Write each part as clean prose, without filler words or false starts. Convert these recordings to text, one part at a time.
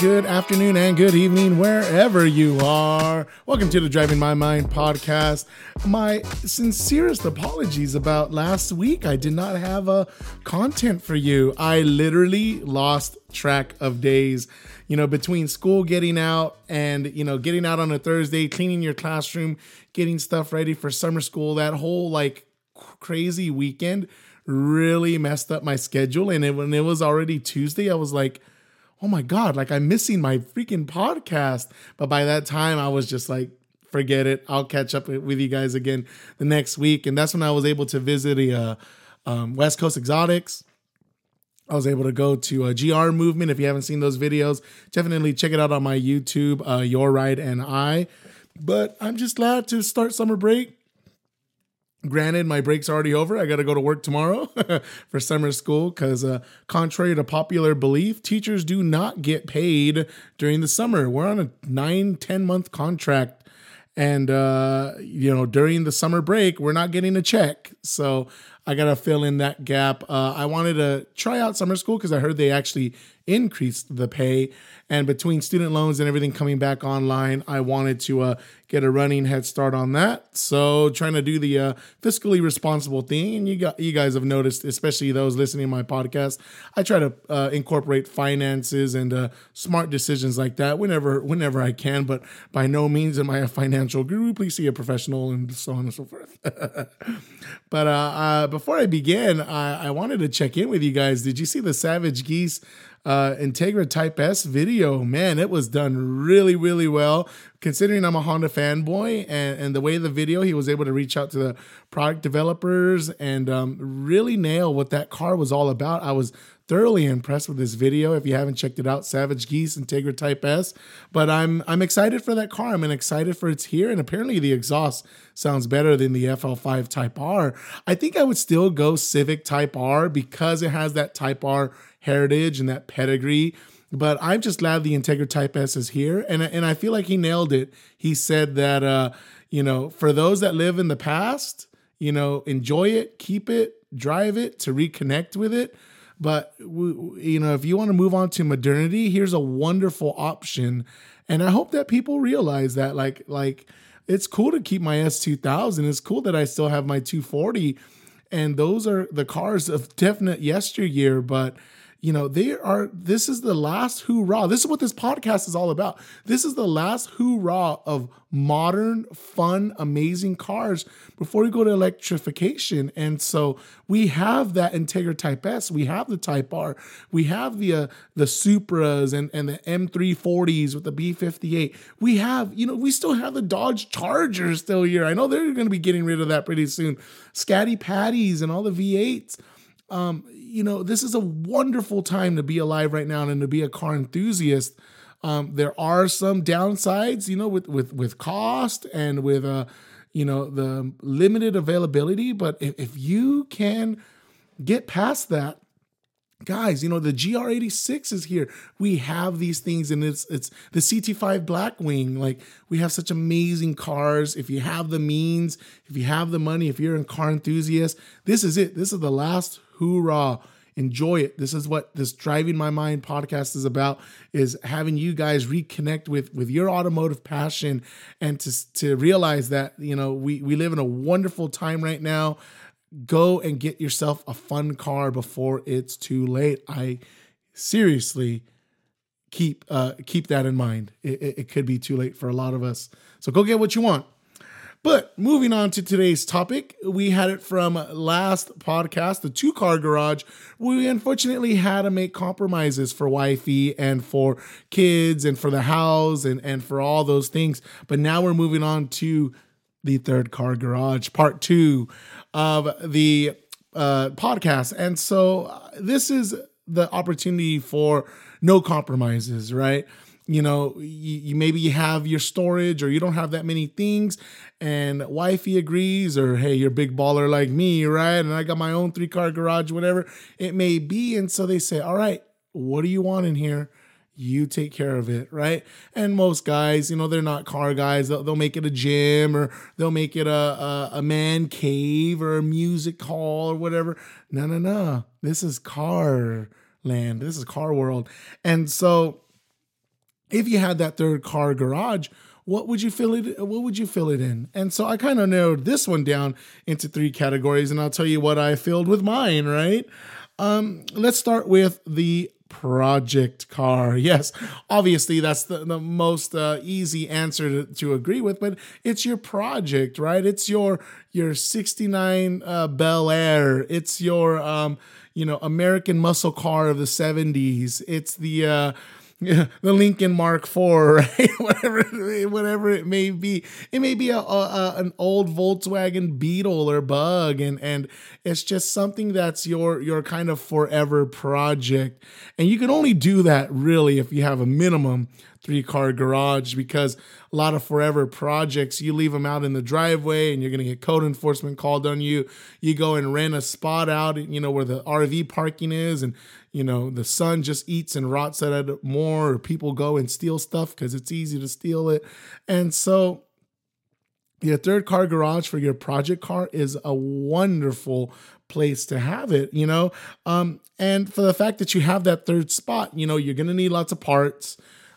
good afternoon and good evening wherever you are. Welcome to the Driving My Mind podcast. My sincerest apologies about last week. I did not have content for you. I literally lost track of days, between school, getting out and, getting out on a Thursday, cleaning your classroom, getting stuff ready for summer school. That whole crazy weekend really messed up my schedule. And when it was already Tuesday, I was like, oh my God, I'm missing my freaking podcast. But by that time I was just like, forget it. I'll catch up with you guys again the next week. And that's when I was able to visit the West Coast Exotics. I was able to go to a GR Movement. If you haven't seen those videos, definitely check it out on my YouTube, Your Ride and I. But I'm just glad to start summer break. Granted, my break's already over. I got to go to work tomorrow for summer school because contrary to popular belief, teachers do not get paid during the summer. We're on a 9-10 month contract. And, during the summer break, we're not getting a check. So I got to fill in that gap. I wanted to try out summer school because I heard they actually increased the pay. And between student loans and everything coming back online, I wanted to get a running head start on that. So trying to do the fiscally responsible thing. And you guys have noticed, especially those listening to my podcast, I try to incorporate finances and smart decisions like that whenever I can. But by no means am I a financial guru. Please see a professional and so on and so forth. But before I begin, I wanted to check in with you guys. Did you see the Savage Geese Integra Type S video? Man, it was done really, really well. Considering I'm a Honda fanboy and the way the video, he was able to reach out to the product developers and really nail what that car was all about. I was thoroughly impressed with this video. If you haven't checked it out, Savage Geese Integra Type S. But I'm excited for that car. I'm excited for it's here. And apparently the exhaust sounds better than the FL5 Type R. I think I would still go Civic Type R because it has that Type R heritage and that pedigree. But I'm just glad the Integra Type S is here. And I feel like he nailed it. He said that, for those that live in the past, enjoy it, keep it, drive it to reconnect with it. But, if you want to move on to modernity, here's a wonderful option. And I hope that people realize that, it's cool to keep my S2000. It's cool that I still have my 240. And those are the cars of definite yesteryear. But, this is the last hoorah. This is what this podcast is all about. This is the last hoorah of modern, fun, amazing cars before we go to electrification. And so we have that Integra Type S, we have the Type R, we have the Supras and the M340s with the B58. We have, we still have the Dodge Charger still here. I know they're going to be getting rid of that pretty soon. Scatty Patties and all the V8s. This is a wonderful time to be alive right now and to be a car enthusiast. There are some downsides, with cost and with, the limited availability. But if you can get past that, guys, the GR86 is here. We have these things, and it's the CT5 Blackwing. We have such amazing cars. If you have the means, if you have the money, if you're a car enthusiast, this is it. This is the last hoorah. Enjoy it. This is what this Driving My Mind podcast is about, is having you guys reconnect with your automotive passion and to realize that, we live in a wonderful time right now. Go and get yourself a fun car before it's too late. I seriously keep that in mind. It could be too late for a lot of us. So go get what you want. But moving on to today's topic, we had it from last podcast, the Two Car Garage. We unfortunately had to make compromises for wifey and for kids and for the house and for all those things. But now we're moving on to the Third Car Garage, part 2 of the podcast. And so this is the opportunity for no compromises, right? You maybe you have your storage or you don't have that many things, and wifey agrees, or hey, you're a big baller like me, right? And I got my own 3-car garage, whatever it may be. And so they say, all right, what do you want in here? You take care of it, right? And most guys, they're not car guys. They'll make it a gym, or they'll make it a man cave or a music hall or whatever. No. This is car land. This is car world. And so if you had that third car garage, what would you fill it in? And so I kind of narrowed this one down into three categories, and I'll tell you what I filled with mine, right? Let's start with the project car. Yes, obviously that's the most easy answer to agree with, but it's your project, right? It's your 69 Bel Air. It's your American muscle car of the 70s. It's the Lincoln Mark IV, right? whatever it may be. It may be an old Volkswagen Beetle or Bug, and it's just something that's your kind of forever project. And you can only do that really if you have a minimum three-car garage, because a lot of forever projects, you leave them out in the driveway and you're going to get code enforcement called on you. You go and rent a spot out, where the RV parking is, and, the sun just eats and rots at it more, or people go and steal stuff because it's easy to steal it. And so your third car garage for your project car is a wonderful place to have it, and for the fact that you have that third spot, you're going to need lots of parts.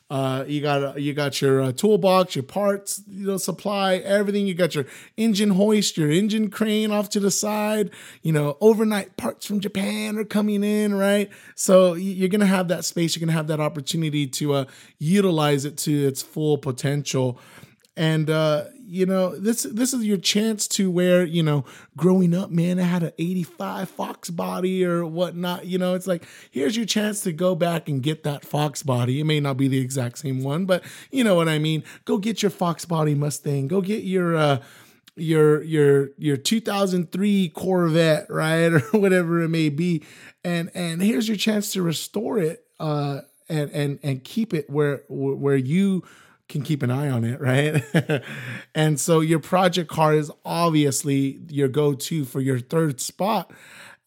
You got your toolbox, your parts, supply, everything. You got your engine hoist, your engine crane off to the side, overnight parts from Japan are coming in, right? So you're going to have that space. You're going to have that opportunity to utilize it to its full potential. And, this is your chance to where, growing up, man, I had an 85 Fox body or whatnot. It's like, here's your chance to go back and get that Fox body. It may not be the exact same one, but you know what I mean? Go get your Fox body Mustang. Go get your 2003 Corvette, right? Or whatever it may be. And here's your chance to restore it, and keep it where you can keep an eye on it, right? And so your project car is obviously your go-to for your third spot.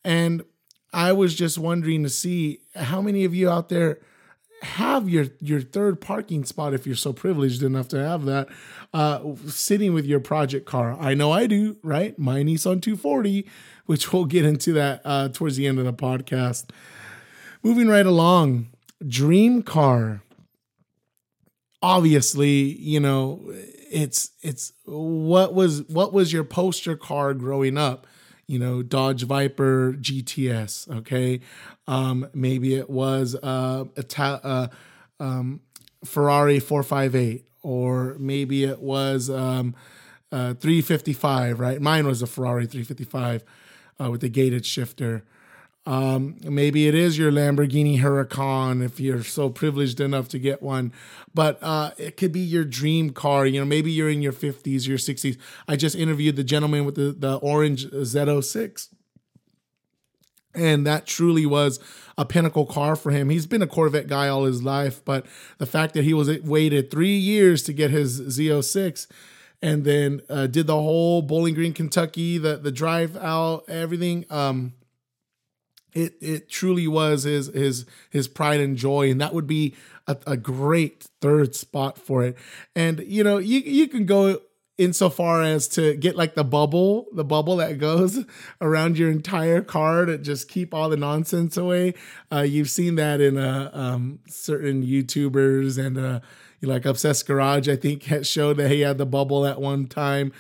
And I was just wondering to see how many of you out there have your third parking spot, if you're so privileged enough to have that, sitting with your project car. I know I do, right? My Nissan 240, which we'll get into that towards the end of the podcast. Moving right along, dream car. Obviously, it's what was your poster car growing up? Dodge Viper GTS. Okay, maybe it was Ferrari 458, or maybe it was 355. Right, mine was a Ferrari 355 with the gated shifter. Maybe it is your Lamborghini Huracan, if you're so privileged enough to get one, but it could be your dream car. Maybe you're in your 50s, your 60s. I just interviewed the gentleman with the orange Z06, and that truly was a pinnacle car for him. He's been a Corvette guy all his life, but the fact that he waited 3 years to get his Z06, and then did the whole Bowling Green, Kentucky, the drive out, everything, It truly was his pride and joy, and that would be a great third spot for it. And you can go insofar as to get like the bubble that goes around your entire car to just keep all the nonsense away. You've seen that in certain YouTubers, and like Obsessed Garage, I think, has showed that he had the bubble at one time.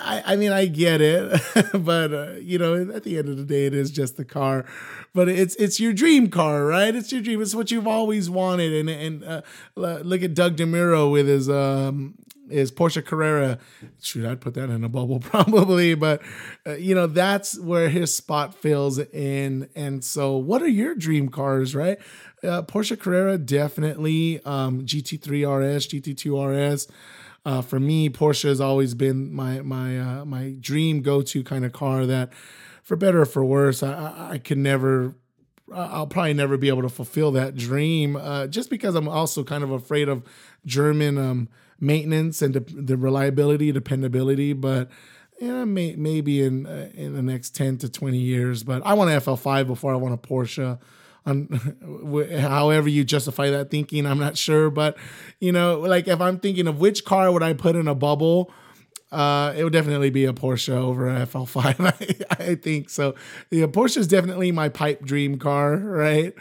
I mean, I get it, but at the end of the day, it is just the car. But it's your dream car, right? It's your dream. It's what you've always wanted. And look at Doug DeMuro with his Porsche Carrera. Shoot, I'd put that in a bubble probably. But that's where his spot fills in. And so, what are your dream cars, right? Porsche Carrera, definitely. GT3 RS, GT2 RS. For me, Porsche has always been my dream go-to kind of car that, for better or for worse, I'll probably never be able to fulfill that dream, just because I'm also kind of afraid of German maintenance and the reliability, dependability, but maybe in the next 10 to 20 years. But I want an FL5 before I want a Porsche. However you justify that thinking, I'm not sure, but if I'm thinking of which car would I put in a bubble, it would definitely be a Porsche over a FL5. I think so. Yeah, Porsche is definitely my pipe dream car, right?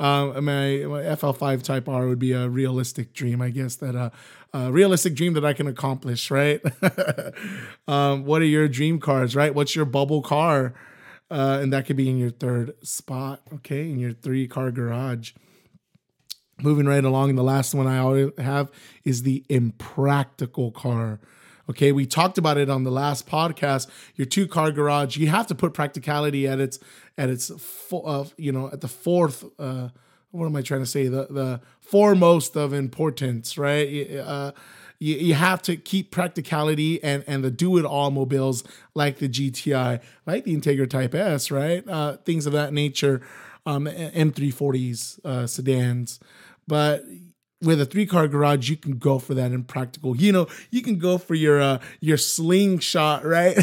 My FL5 Type R would be a realistic dream, I guess, that a realistic dream that I can accomplish, right? What are your dream cars, right? What's your bubble car? And that could be in your third spot, okay, in your three-car garage. Moving right along, the last one I always have is the impractical car. Okay, we talked about it on the last podcast. Your two-car garage, you have to put practicality at the foremost of importance, right? You have to keep practicality and the do-it-all mobiles like the GTI, like the Integra Type S, right? Things of that nature, M340s, sedans. But with a three-car garage, you can go for that impractical. You know, you can go for your Slingshot, right?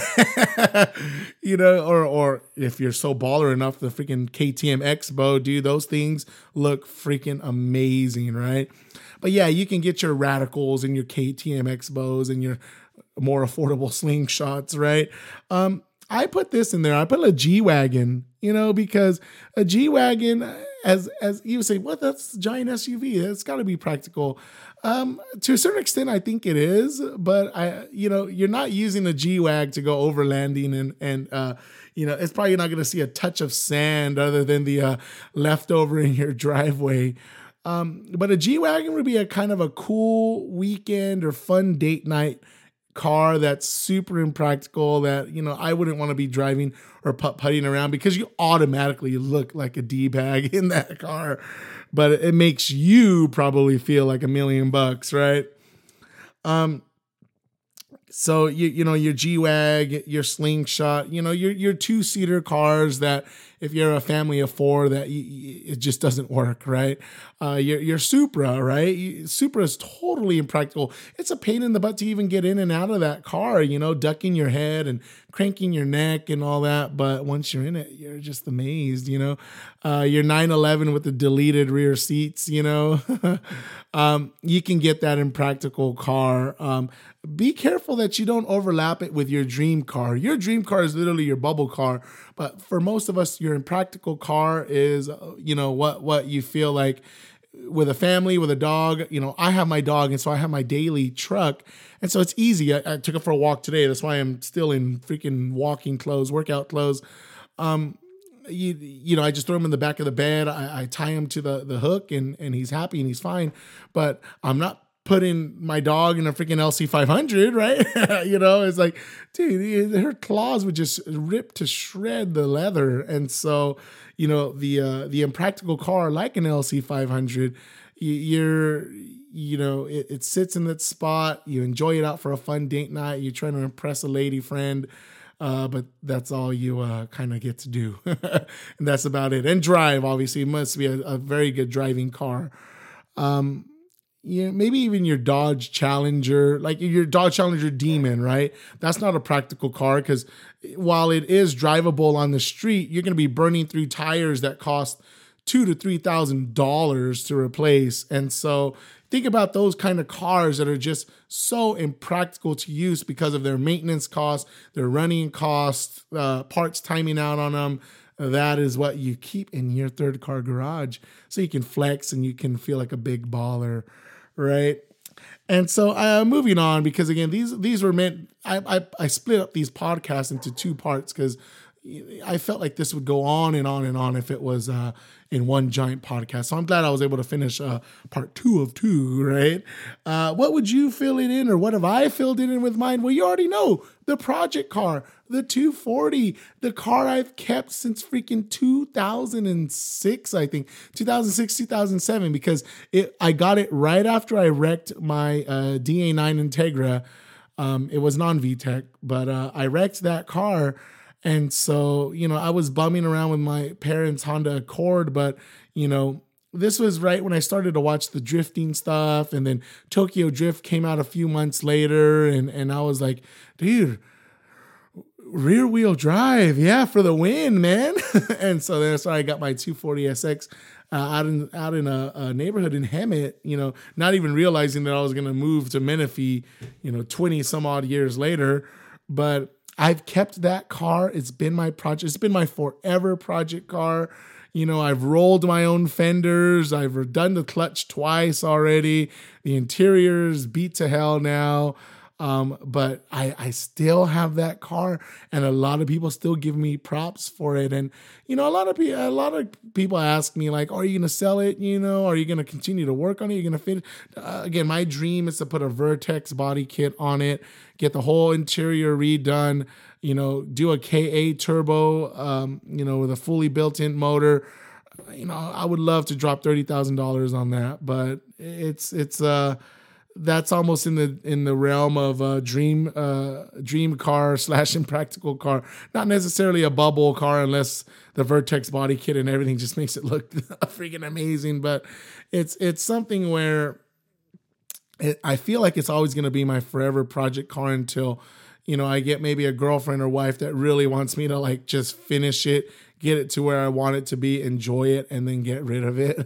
You know, or if you're so baller enough, the freaking KTM Expo, dude, those things look freaking amazing, right? But yeah, you can get your radicals and your KTM Expos and your more affordable Slingshots, right? I put this in there. I put a G-Wagon, you know, because a G-Wagon, as you say, well, that's a giant SUV. It's got to be practical. To a certain extent, I think it is, but you're not using the G-Wag to go overlanding and it's probably not going to see a touch of sand other than the leftover in your driveway. But a G-Wagon would be a kind of a cool weekend or fun date night car that's super impractical that, you know, I wouldn't want to be driving or putting around because you automatically look like a D-bag in that car, but it makes you probably feel like $1 million bucks, right? So, you know, your G-Wag, your Slingshot, you know, your two-seater cars that if you're a family of four, that it just doesn't work, right? Your Supra, right? Supra is totally impractical. It's a pain in the butt to even get in and out of that car, you know, ducking your head and cranking your neck and all that. But once you're in it, you're just amazed, you know? Your 911 with the deleted rear seats, you know? You can get that impractical car. Be careful that you don't overlap it with your dream car. Your dream car is literally your bubble car, but for most of us, your impractical car is, you know, what you feel like with a family, with a dog. You know, I have my dog, and so I have my daily truck, and so it's easy. I took it for a walk today. That's why I'm still in freaking walking clothes, workout clothes. You know, I just throw him in the back of the bed. I tie him to the hook, and he's happy and he's fine. But I'm not putting my dog in a freaking LC500, right? You know, it's like, dude, her claws would just rip to shred the leather. And so, you know, the impractical car, like an LC500, it sits in its spot. You enjoy it out for a fun date night. You're trying to impress a lady friend. But that's all you kind of get to do. And that's about it. And drive, obviously. It must be a very good driving car. You know, maybe even your Dodge Challenger, like your Dodge Challenger Demon, right? That's not a practical car because while it is drivable on the street, you're going to be burning through tires that cost $2,000 to $3,000 to replace. And so think about those kind of cars that are just so impractical to use because of their maintenance costs, their running costs, parts timing out on them. That is what you keep in your third car garage so you can flex and you can feel like a big baller, right? And so moving on, because again, these were meant, I split up these podcasts into two parts because I felt like this would go on and on and on if it was in one giant podcast. So I'm glad I was able to finish part 2 of 2, right? What would you fill it in, or what have I filled it in with mine? Well, you already know, the project car, the 240, the car I've kept since freaking 2006, I think, 2006, 2007, because I got it right after I wrecked my DA9 Integra. It was non-VTEC, but I wrecked that car. And so, you know, I was bumming around with my parents' Honda Accord, but, you know, this was right when I started to watch the drifting stuff. And then Tokyo Drift came out a few months later. And I was like, dude, rear wheel drive. Yeah, for the win, man. And so that's why I got my 240SX out in a neighborhood in Hemet, you know, not even realizing that I was going to move to Menifee, you know, 20 some odd years later. But I've kept that car. It's been my project. It's been my forever project car. You know, I've rolled my own fenders. I've done the clutch twice already. The interior's beat to hell now. But I still have that car, and a lot of people still give me props for it. And, you know, a lot of people ask me, like, are you going to sell it? You know, are you going to continue to work on it? You're going to fit it? Again, my dream is to put a Vertex body kit on it, get the whole interior redone, you know, do a KA turbo, you know, with a fully built-in motor. You know, I would love to drop $30,000 on that, but that's almost in the realm of a dream car / impractical car. Not necessarily a bubble car, unless the Vertex body kit and everything just makes it look freaking amazing. But it's something where I feel like it's always going to be my forever project car until, you know, I get maybe a girlfriend or wife that really wants me to, like, just finish it, get it to where I want it to be, enjoy it, and then get rid of it.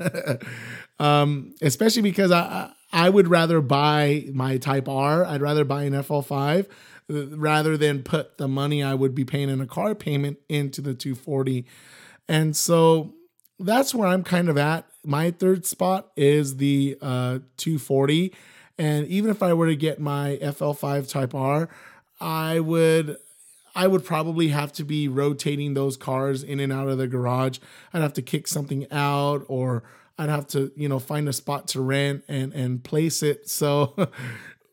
Especially because I would rather buy my Type R. I'd rather buy an FL5 rather than put the money I would be paying in a car payment into the 240. And so that's where I'm kind of at. My third spot is the 240. And even if I were to get my FL5 Type R, I would probably have to be rotating those cars in and out of the garage. I'd have to kick something out, or I'd have to, you know, find a spot to rent and place it. So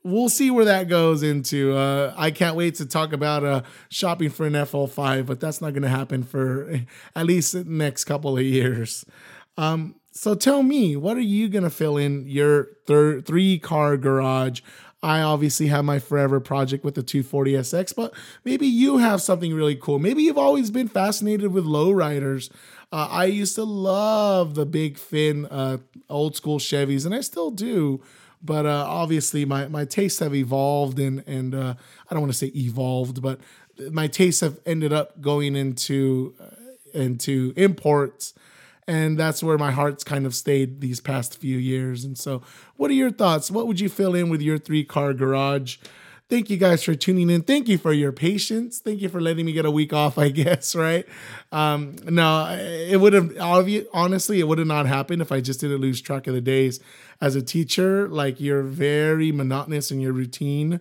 we'll see where that goes into. I can't wait to talk about shopping for an FL5, but that's not going to happen for at least the next couple of years. So tell me, what are you going to fill in your three-car garage? I obviously have my forever project with the 240SX, but maybe you have something really cool. Maybe you've always been fascinated with lowriders. I used to love the big fin old school Chevys, and I still do. But obviously my tastes have evolved, and I don't want to say evolved, but my tastes have ended up going into imports. And that's where my heart's kind of stayed these past few years. And so what are your thoughts? What would you fill in with your three-car garage? Thank you guys for tuning in. Thank you for your patience. Thank you for letting me get a week off, I guess, right? No, it would have, honestly, it would have not happened if I just didn't lose track of the days. As a teacher, like, you're very monotonous in your routine.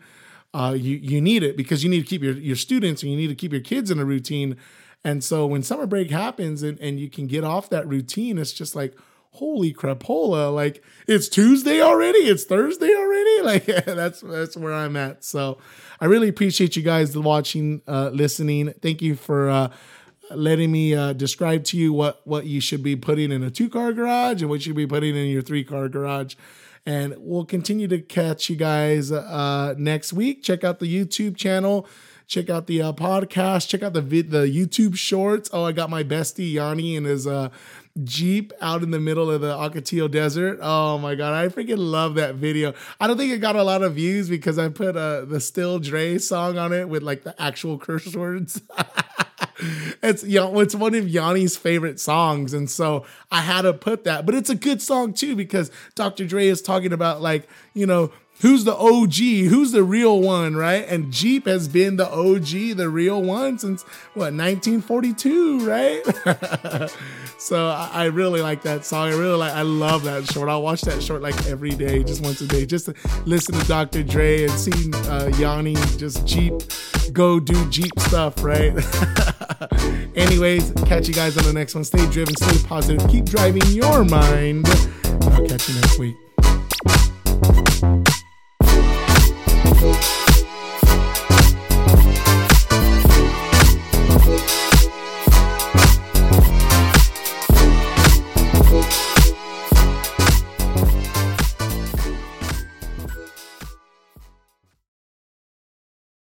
You need it, because you need to keep your students, and you need to keep your kids in a routine. And so when summer break happens and you can get off that routine, it's just like, holy crapola, like, it's Tuesday already, it's Thursday already. Like, that's where I'm at. So I really appreciate you guys watching, listening. Thank you for letting me describe to you what you should be putting in a 2-car garage and what you should be putting in your 3-car garage. And we'll continue to catch you guys next week. Check out the YouTube channel. Check out the podcast. Check out the YouTube shorts. Oh, I got my bestie Yanni in his Jeep out in the middle of the Ocotillo Desert. Oh my God, I freaking love that video. I don't think it got a lot of views because I put the Still Dre song on it with, like, the actual curse words. It's one of Yanni's favorite songs, and so I had to put that. But it's a good song too, because Dr. Dre is talking about, like, you know, who's the OG? Who's the real one, right? And Jeep has been the OG, the real one, since, what, 1942, right? So I really like that song. I love that short. I'll watch that short, like, every day, just once a day, just to listen to Dr. Dre and see Yanni just Jeep, go do Jeep stuff, right? Anyways, catch you guys on the next one. Stay driven, stay positive, keep driving your mind. I'll catch you next week.